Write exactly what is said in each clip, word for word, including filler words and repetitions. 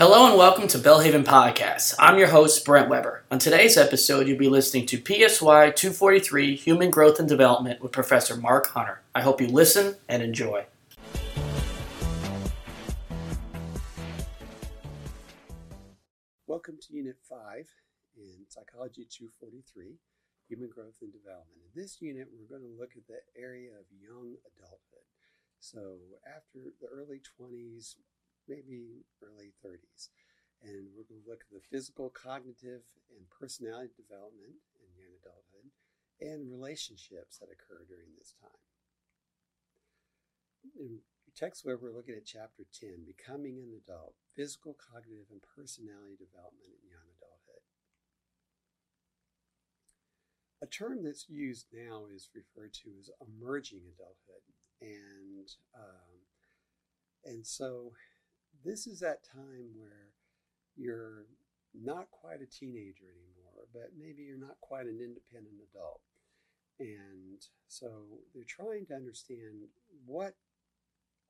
Hello and welcome to Bellhaven Podcast. I'm your host, Brent Weber. On today's episode, you'll be listening to P S Y two forty-three, Human Growth and Development with Professor Mark Hunter. I hope you listen and enjoy. Welcome to Unit five in Psychology two forty-three, Human Growth and Development. In this unit, we're going to look at the area of young adulthood. So after the early twenties, maybe early thirties. And we're going to look at the physical, cognitive, and personality development in young adulthood and relationships that occur during this time. In your textbook, we're looking at Chapter ten, Becoming an Adult, Physical, Cognitive, and Personality Development in Young Adulthood. A term that's used now is referred to as emerging adulthood. And, um, and so... This is that time where you're not quite a teenager anymore, but maybe you're not quite an independent adult. And so they're trying to understand what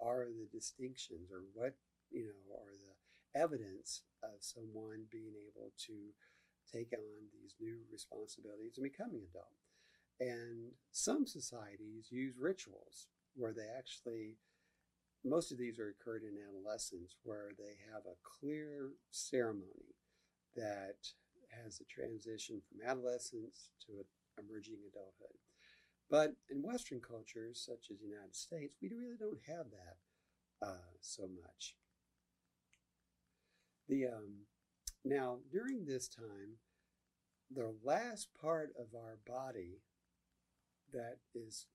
are the distinctions or what, you know, are the evidence of someone being able to take on these new responsibilities and becoming adult. And some societies use rituals where they actually Most of these are occurred in adolescence where they have a clear ceremony that has a transition from adolescence to emerging adulthood. But in Western cultures, such as the United States, we really don't have that uh, so much. The um, now, during this time, the last part of our body that is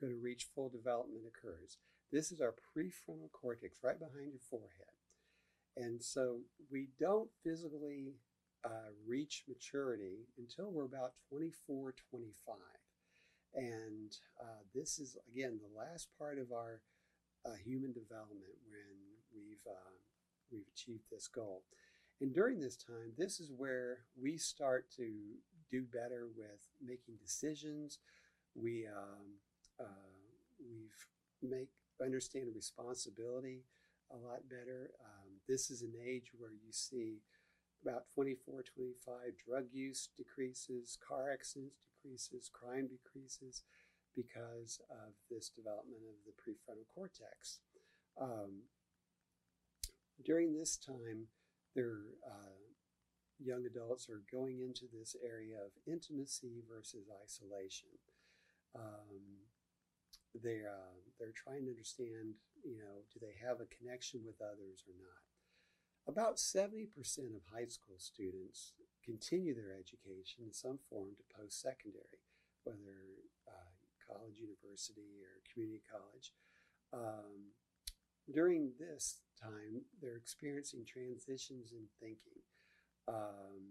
going to reach full development occurs. This is our prefrontal cortex, right behind your forehead. And so we don't physically uh, reach maturity until we're about twenty-four, twenty-five. And uh, this is, again, the last part of our uh, human development when we've, uh, we've achieved this goal. And during this time, this is where we start to do better with making decisions. We, um, uh, we've make understand responsibility a lot better. Um, this is an age where you see about twenty-four, twenty-five, drug use decreases, car accidents decreases, crime decreases because of this development of the prefrontal cortex. Um, during this time, their uh, young adults are going into this area of intimacy versus isolation. Um, They, uh, they're trying to understand, you know, do they have a connection with others or not? About seventy percent of high school students continue their education in some form to post-secondary, whether uh, college, university, or community college. Um, during this time, they're experiencing transitions in thinking. Um,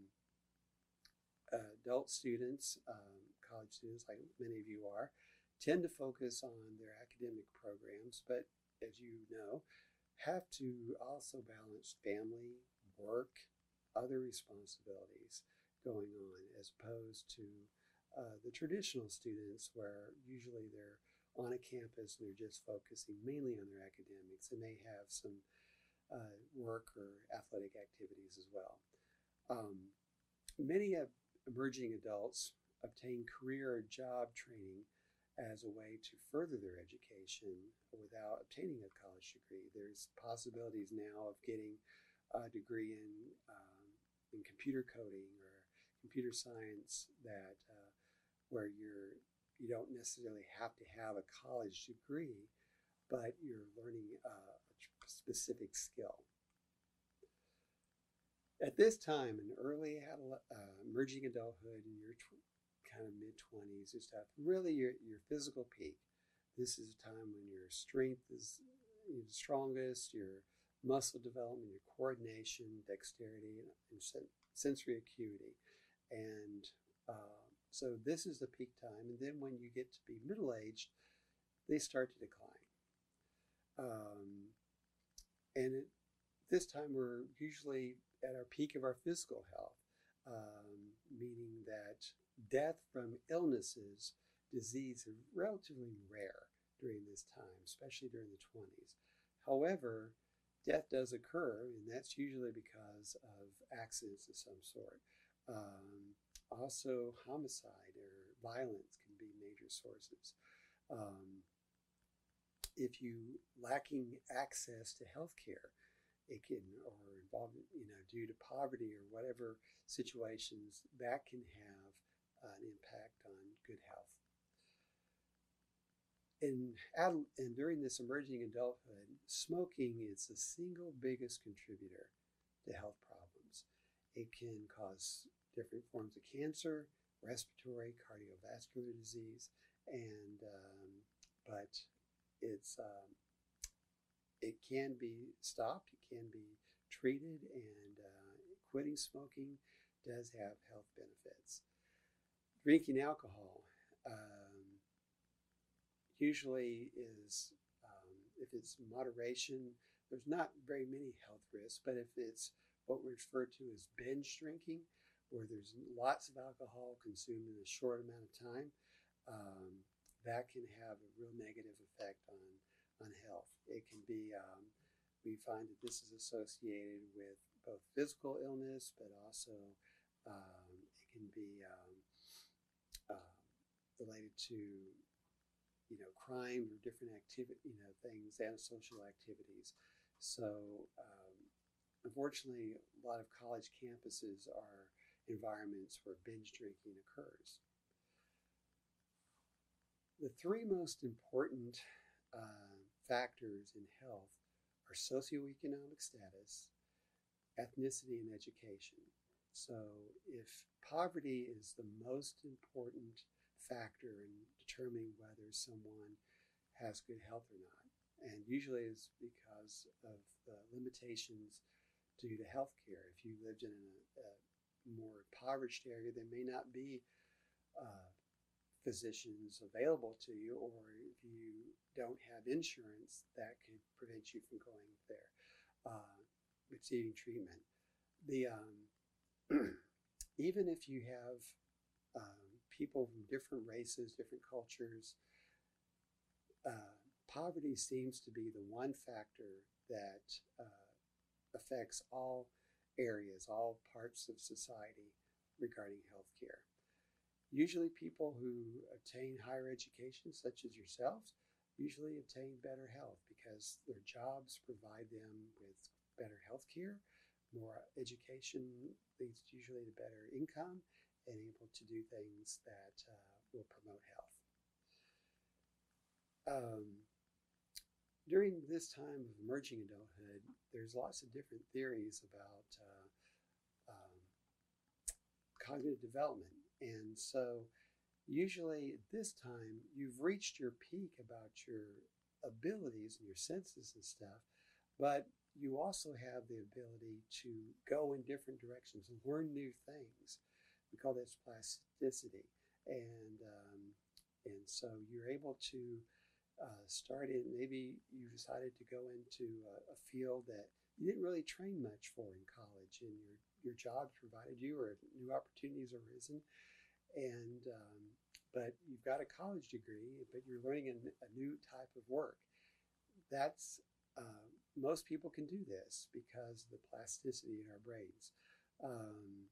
adult students, um, college students, like many of you are, tend to focus on their academic programs, but as you know, have to also balance family, work, other responsibilities going on, as opposed to uh, the traditional students where usually they're on a campus and they're just focusing mainly on their academics and they have some uh, work or athletic activities as well. Um, many of emerging adults obtain career or job training as a way to further their education without obtaining a college degree. There's possibilities now of getting a degree in um, in computer coding or computer science that uh, where you're you don't necessarily have to have a college degree, but you're learning uh, a specific skill. At this time, in early adult, uh, emerging adulthood, in your tw- kind of mid-twenties and stuff, really your, your physical peak. This is a time when your strength is the strongest, your muscle development, your coordination, dexterity, and sen- sensory acuity. And uh, so this is the peak time. And then when you get to be middle-aged, they start to decline. Um, and at this time, we're usually at our peak of our physical health, um, meaning that death from illnesses, disease, is relatively rare during this time, especially during the twenties. However, death does occur, and that's usually because of accidents of some sort. Um, also, homicide or violence can be major sources. Um, if you lacking access to health care, it can, or involvement, you know, due to poverty or whatever situations, that can have an impact on good health. In adult, and during this emerging adulthood, smoking is the single biggest contributor to health problems. It can cause different forms of cancer, respiratory, cardiovascular disease, and um, but it's um, it can be stopped. It can be treated, and uh, quitting smoking does have health benefits. Drinking alcohol. Um, Usually is, um, if it's moderation, there's not very many health risks, but if it's what we refer to as binge drinking, where there's lots of alcohol consumed in a short amount of time, um, that can have a real negative effect on, on health. It can be, um, we find that this is associated with both physical illness, but also um, it can be um, uh, related to you know, crimes or different activity, you know, things, antisocial activities. So, um, unfortunately, a lot of college campuses are environments where binge drinking occurs. The three most important uh, factors in health are socioeconomic status, ethnicity, and education. So, if poverty is the most important factor in determining whether someone has good health or not. And usually it's because of the limitations due to health care. If you lived in a, a more impoverished area, there may not be uh, physicians available to you, or if you don't have insurance, that could prevent you from going there, uh, receiving treatment. The um, even if you have Um, people from different races, different cultures. Uh, poverty seems to be the one factor that uh, affects all areas, all parts of society regarding health care. Usually people who obtain higher education, such as yourselves, usually obtain better health because their jobs provide them with better health care. More education leads usually to better income, and able to do things that uh, will promote health. Um, during this time of emerging adulthood, there's lots of different theories about uh, um, cognitive development. And so usually at this time, you've reached your peak about your abilities and your senses and stuff, but you also have the ability to go in different directions and learn new things. We call this plasticity, and um, and so you're able to uh, start in. Maybe you decided to go into a, a field that you didn't really train much for in college, and your your job provided you, or new opportunities arisen, and um, but you've got a college degree, but you're learning a, a new type of work. That's uh, most people can do this because of the plasticity in our brains. Um,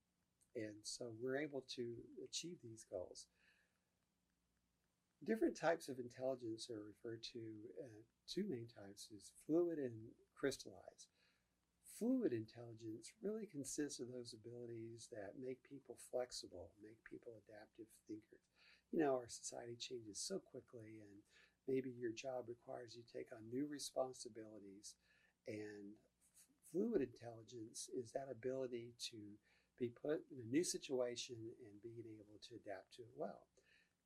And so we're able to achieve these goals. Different types of intelligence are referred to, uh, two main types, is fluid and crystallized. Fluid intelligence really consists of those abilities that make people flexible, make people adaptive thinkers. You know, our society changes so quickly, and maybe your job requires you to take on new responsibilities. And f- fluid intelligence is that ability to be put in a new situation and being able to adapt to it well.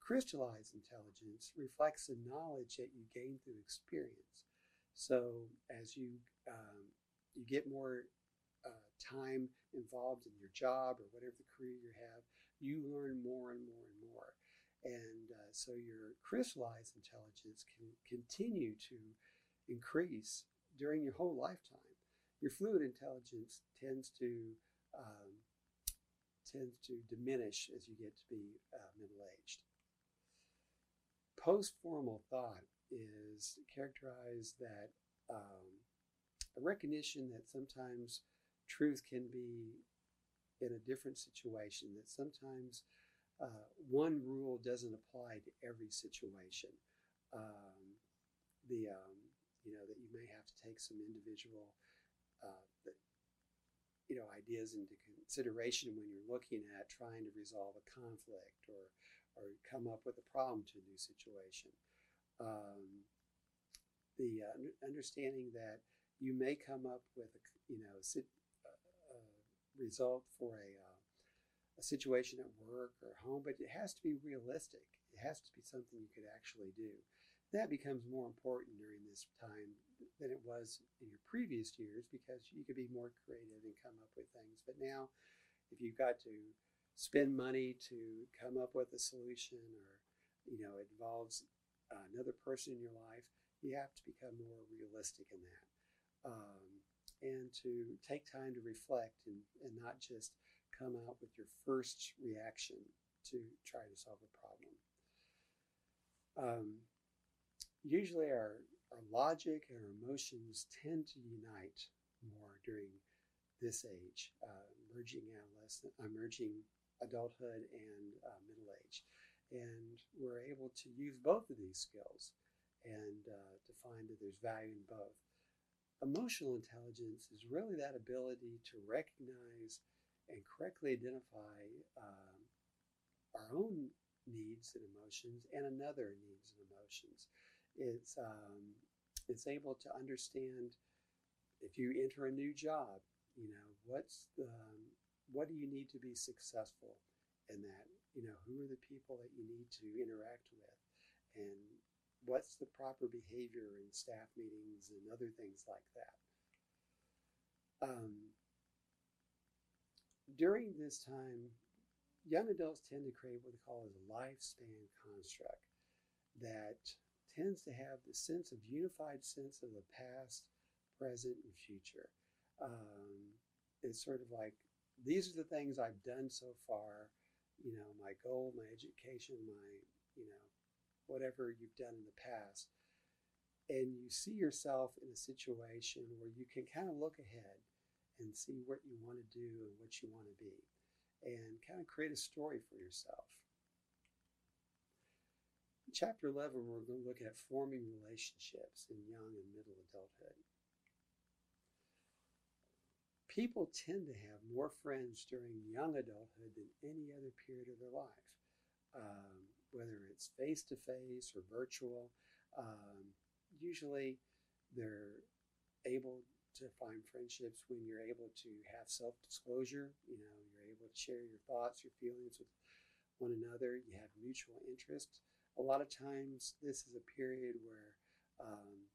Crystallized intelligence reflects the knowledge that you gain through experience. So as you um, you get more uh, time involved in your job or whatever the career you have, you learn more and more and more. And uh, so your crystallized intelligence can continue to increase during your whole lifetime. Your fluid intelligence tends to um, tends to diminish as you get to be uh, middle-aged. Post-formal thought is characterized that um, a recognition that sometimes truth can be in a different situation, that sometimes uh, one rule doesn't apply to every situation. Um, the um, you know, that you may have to take some individual uh, that, you know, ideas into consideration when you're looking at trying to resolve a conflict or or come up with a problem to a new situation. Um, the uh, understanding that you may come up with a you know a, a result for a uh, a situation at work or home, but it has to be realistic. It has to be something you could actually do. That becomes more important during this time than it was in your previous years, because you could be more creative and come up with things. But now, if you've got to spend money to come up with a solution, or you know it involves another person in your life, you have to become more realistic in that, um, and to take time to reflect and, and not just come out with your first reaction to try to solve a problem. Um, usually our, our logic and our emotions tend to unite more during this age, uh, emerging adolescent, emerging adulthood and uh, middle age. And we're able to use both of these skills and uh, to find that there's value in both. Emotional intelligence is really that ability to recognize and correctly identify um, our own needs and emotions and another needs and emotions. It's, um, it's able to understand if you enter a new job, you know, what's the, um, what do you need to be successful in that? You know, who are the people that you need to interact with, and what's the proper behavior in staff meetings and other things like that. Um, during this time, young adults tend to create what they call as a lifespan construct that tends to have the sense of unified sense of the past, present, and future. Um, it's sort of like, these are the things I've done so far, you know, my goal, my education, my, you know, whatever you've done in the past. And you see yourself in a situation where you can kind of look ahead and see what you want to do and what you want to be, and kind of create a story for yourself. In chapter eleven, we're going to look at forming relationships in young and middle adulthood. People tend to have more friends during young adulthood than any other period of their life, um, whether it's face-to-face or virtual. Um, usually they're able to find friendships when you're able to have self-disclosure. You know, you're able to share your thoughts, your feelings with one another. You have mutual interests. A lot of times this is a period where um,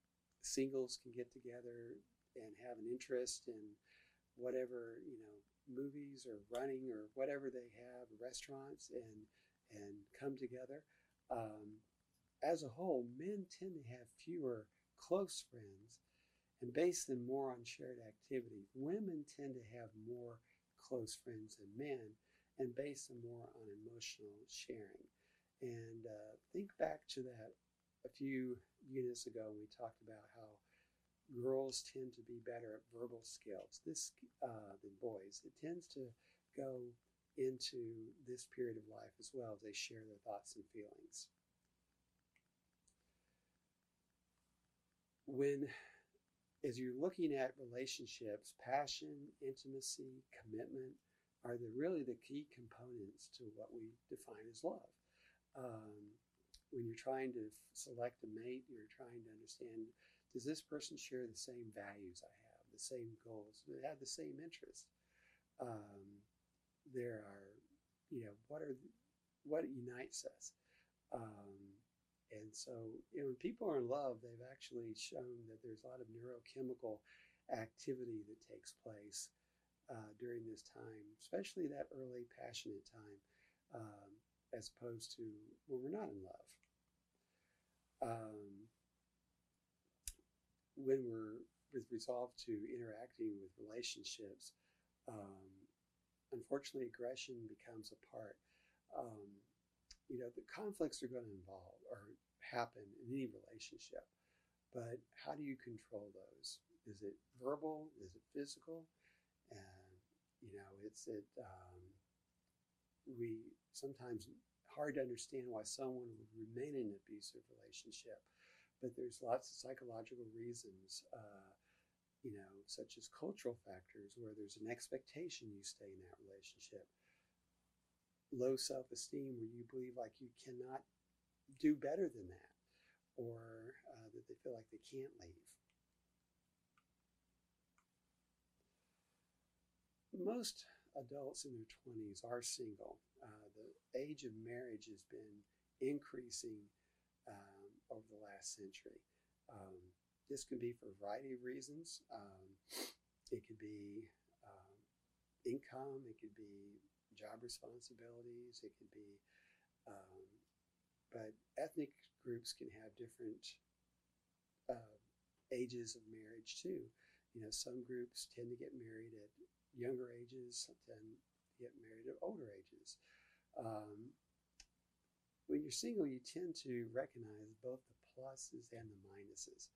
singles can get together and have an interest in whatever, you know, movies or running or whatever they have, restaurants, and and come together. Um, as a whole, men tend to have fewer close friends and base them more on shared activity. Women tend to have more close friends than men and base them more on emotional sharing. And uh, think back to that a few units ago when we talked about how girls tend to be better at verbal skills this uh, than boys. It tends to go into this period of life as well as they share their thoughts and feelings. When, as you're looking at relationships, passion, intimacy, commitment are the, really the key components to what we define as love. Um, when you're trying to select a mate, you're trying to understand, does this person share the same values I have, the same goals? Do they have the same interests? Um, there are, you know, what are what unites us? Um, and so, you know, when people are in love, they've actually shown that there's a lot of neurochemical activity that takes place uh, during this time, especially that early passionate time, um, as opposed to when we're not in love. Um, When we're resolved to interacting with relationships, um, unfortunately, aggression becomes a part. Um, you know, the conflicts are going to involve or happen in any relationship. But how do you control those? Is it verbal? Is it physical? And, you know, it's it, um, we sometimes hard to understand why someone would remain in an abusive relationship, but there's lots of psychological reasons, uh, you know, such as cultural factors where there's an expectation you stay in that relationship. Low self-esteem where you believe like you cannot do better than that, or uh, that they feel like they can't leave. Most adults in their twenties are single. Uh, the age of marriage has been increasing um, over the last century. Um, this can be for a variety of reasons. Um, it could be um, income, it could be job responsibilities, it could be, um, but ethnic groups can have different uh, ages of marriage too. You know, some groups tend to get married at younger ages, some tend to get married at older ages. Um, when you're single, you tend to recognize both the pluses and the minuses.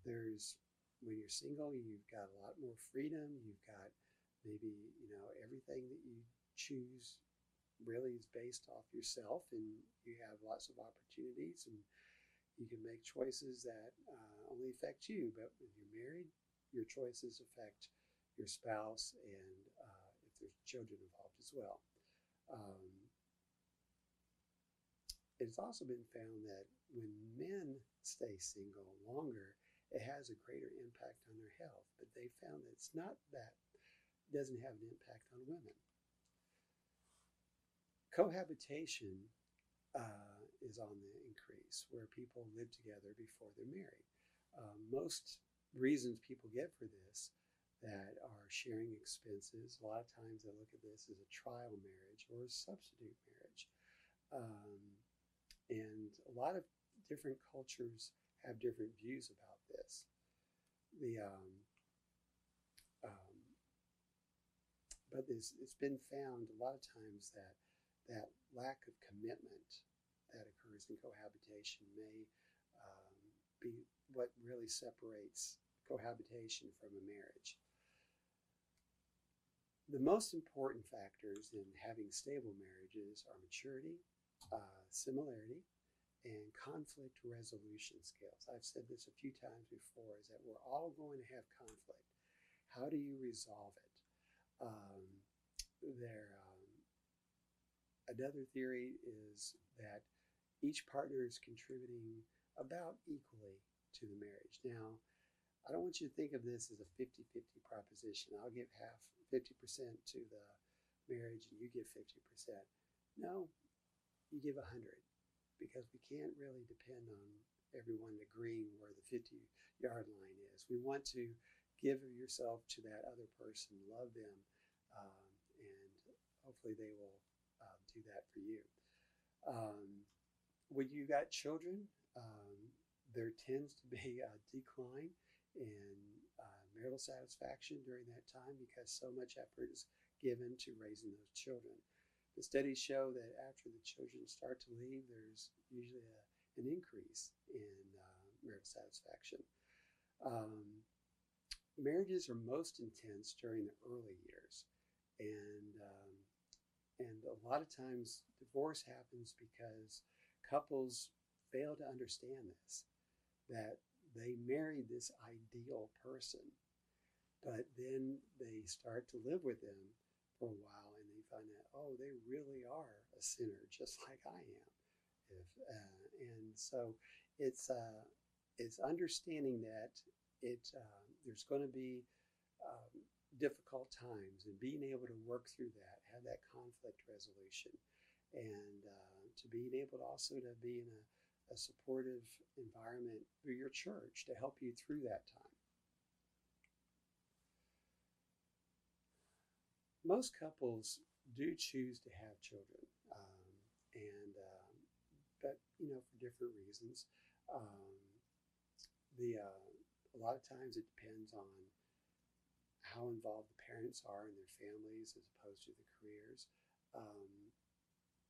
There's, when you're single, you've got a lot more freedom. You've got maybe, you know, everything that you choose really is based off yourself, and you have lots of opportunities and you can make choices that uh, only affect you. But when you're married, your choices affect your spouse, and uh, if there's children involved as well. Um, it's also been found that when men stay single longer, it has a greater impact on their health, but they found that it's not that, it doesn't have an impact on women. Cohabitation uh, is on the increase, where people live together before they're married. Uh, most reasons people get for this that are sharing expenses. A lot of times they look at this as a trial marriage or a substitute marriage. Um, and a lot of different cultures have different views about this. The, um, um, but this, it's been found a lot of times that that lack of commitment that occurs in cohabitation may um, be what really separates cohabitation from a marriage. The most important factors in having stable marriages are maturity, uh, similarity, and conflict resolution skills. I've said this a few times before, is that we're all going to have conflict. How do you resolve it? Um, there, um, Another theory is that each partner is contributing about equally to the marriage. Now, I don't want you to think of this as a fifty fifty proposition. I'll give half, fifty percent to the marriage and you give fifty percent. No, you give one hundred, because we can't really depend on everyone agreeing where the fifty yard line is. We want to give yourself to that other person, love them, um, and hopefully they will Uh, do that for you. Um, when you got children, um, there tends to be a decline in uh, marital satisfaction during that time, because so much effort is given to raising those children. The studies show that after the children start to leave, there's usually a, an increase in uh, marital satisfaction. Um, marriages are most intense during the early years, and um, And a lot of times divorce happens because couples fail to understand this, that they married this ideal person, but then they start to live with them for a while and they find out, oh, they really are a sinner, just like I am. If, uh, and so it's, uh, it's understanding that it, uh, there's going to be um, difficult times, and being able to work through that, have that conflict resolution, and uh, to being able to also to be in a, a supportive environment through your church to help you through that time. Most couples do choose to have children, um, and um, but you know, for different reasons. Um, the uh, a lot of times it depends on how involved the parents are in their families as opposed to the careers. Um,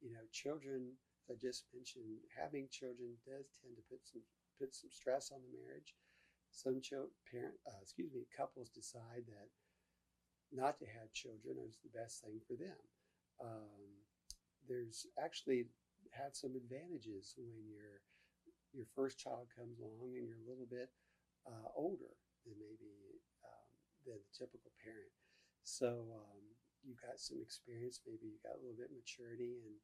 you know, children, as I just mentioned, having children does tend to put some put some stress on the marriage. Some cho- parent, uh, excuse me, couples decide that not to have children is the best thing for them. Um, there's actually have some advantages when your your first child comes along and you're a little bit uh, older than maybe um, than the typical parent. So um, you got some experience, maybe you got a little bit of maturity, and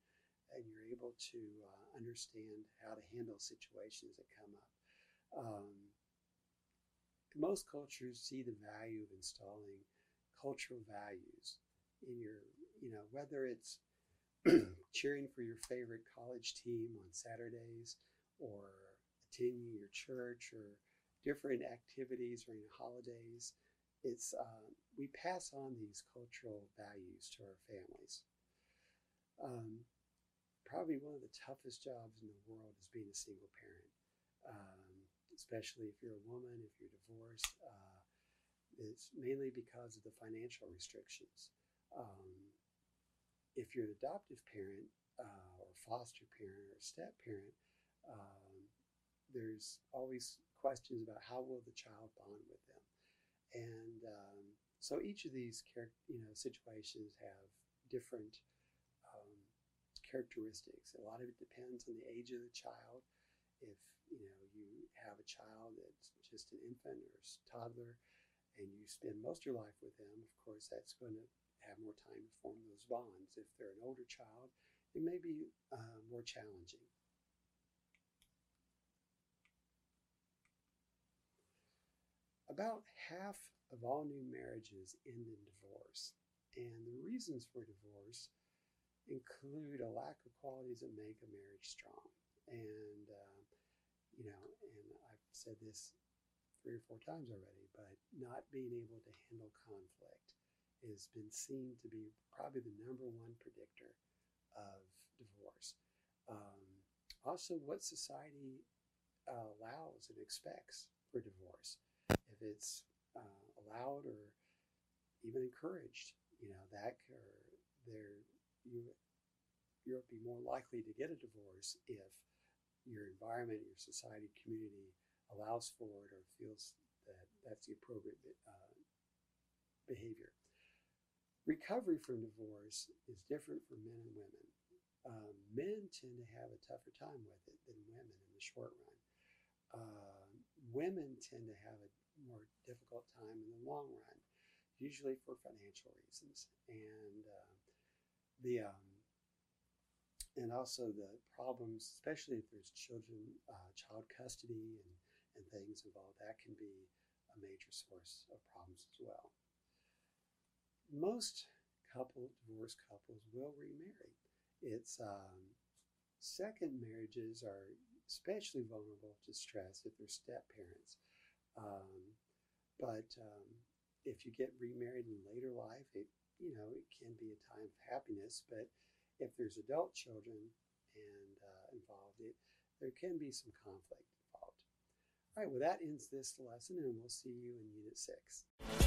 and you're able to uh, understand how to handle situations that come up. Um, most cultures see the value of installing cultural values in your, you know, whether it's cheering for your favorite college team on Saturdays, or attending your church, or different activities during holidays. It's um, we pass on these cultural values to our families. Um, probably one of the toughest jobs in the world is being a single parent, um, especially if you're a woman, if you're divorced. Uh, it's mainly because of the financial restrictions. Um, If you're an adoptive parent uh, or foster parent or step parent, um, there's always questions about how will the child bond with them. And um, so each of these char- you know, situations have different um, characteristics. A lot of it depends on the age of the child. If you know you have a child that's just an infant or a toddler and you spend most of your life with them, of course that's going to have more time to form those bonds. If they're an older child, it may be uh, more challenging. About half of all new marriages end in divorce, and the reasons for divorce include a lack of qualities that make a marriage strong. And uh, you know, and I've said this three or four times already, but not being able to handle conflict has been seen to be probably the number one predictor of divorce. Um, also, what society uh, allows and expects for divorce. If it's uh, allowed or even encouraged, you know, that or there, you, you'll be more likely to get a divorce if your environment, your society, community allows for it or feels that that's the appropriate uh, behavior. Recovery from divorce is different for men and women. Um, men tend to have a tougher time with it than women in the short run. Uh, women tend to have a more difficult time in the long run, usually for financial reasons. And uh, the um, and also the problems, especially if there's children, uh, child custody and, and things involved, that can be a major source of problems as well. Most couple, divorced couples will remarry. It's um, second marriages are especially vulnerable to stress if they're step parents. Um, but um, if you get remarried in later life, it you know it can be a time of happiness. But if there's adult children and uh, involved, it there can be some conflict involved. All right. Well, that ends this lesson, and we'll see you in Unit Six.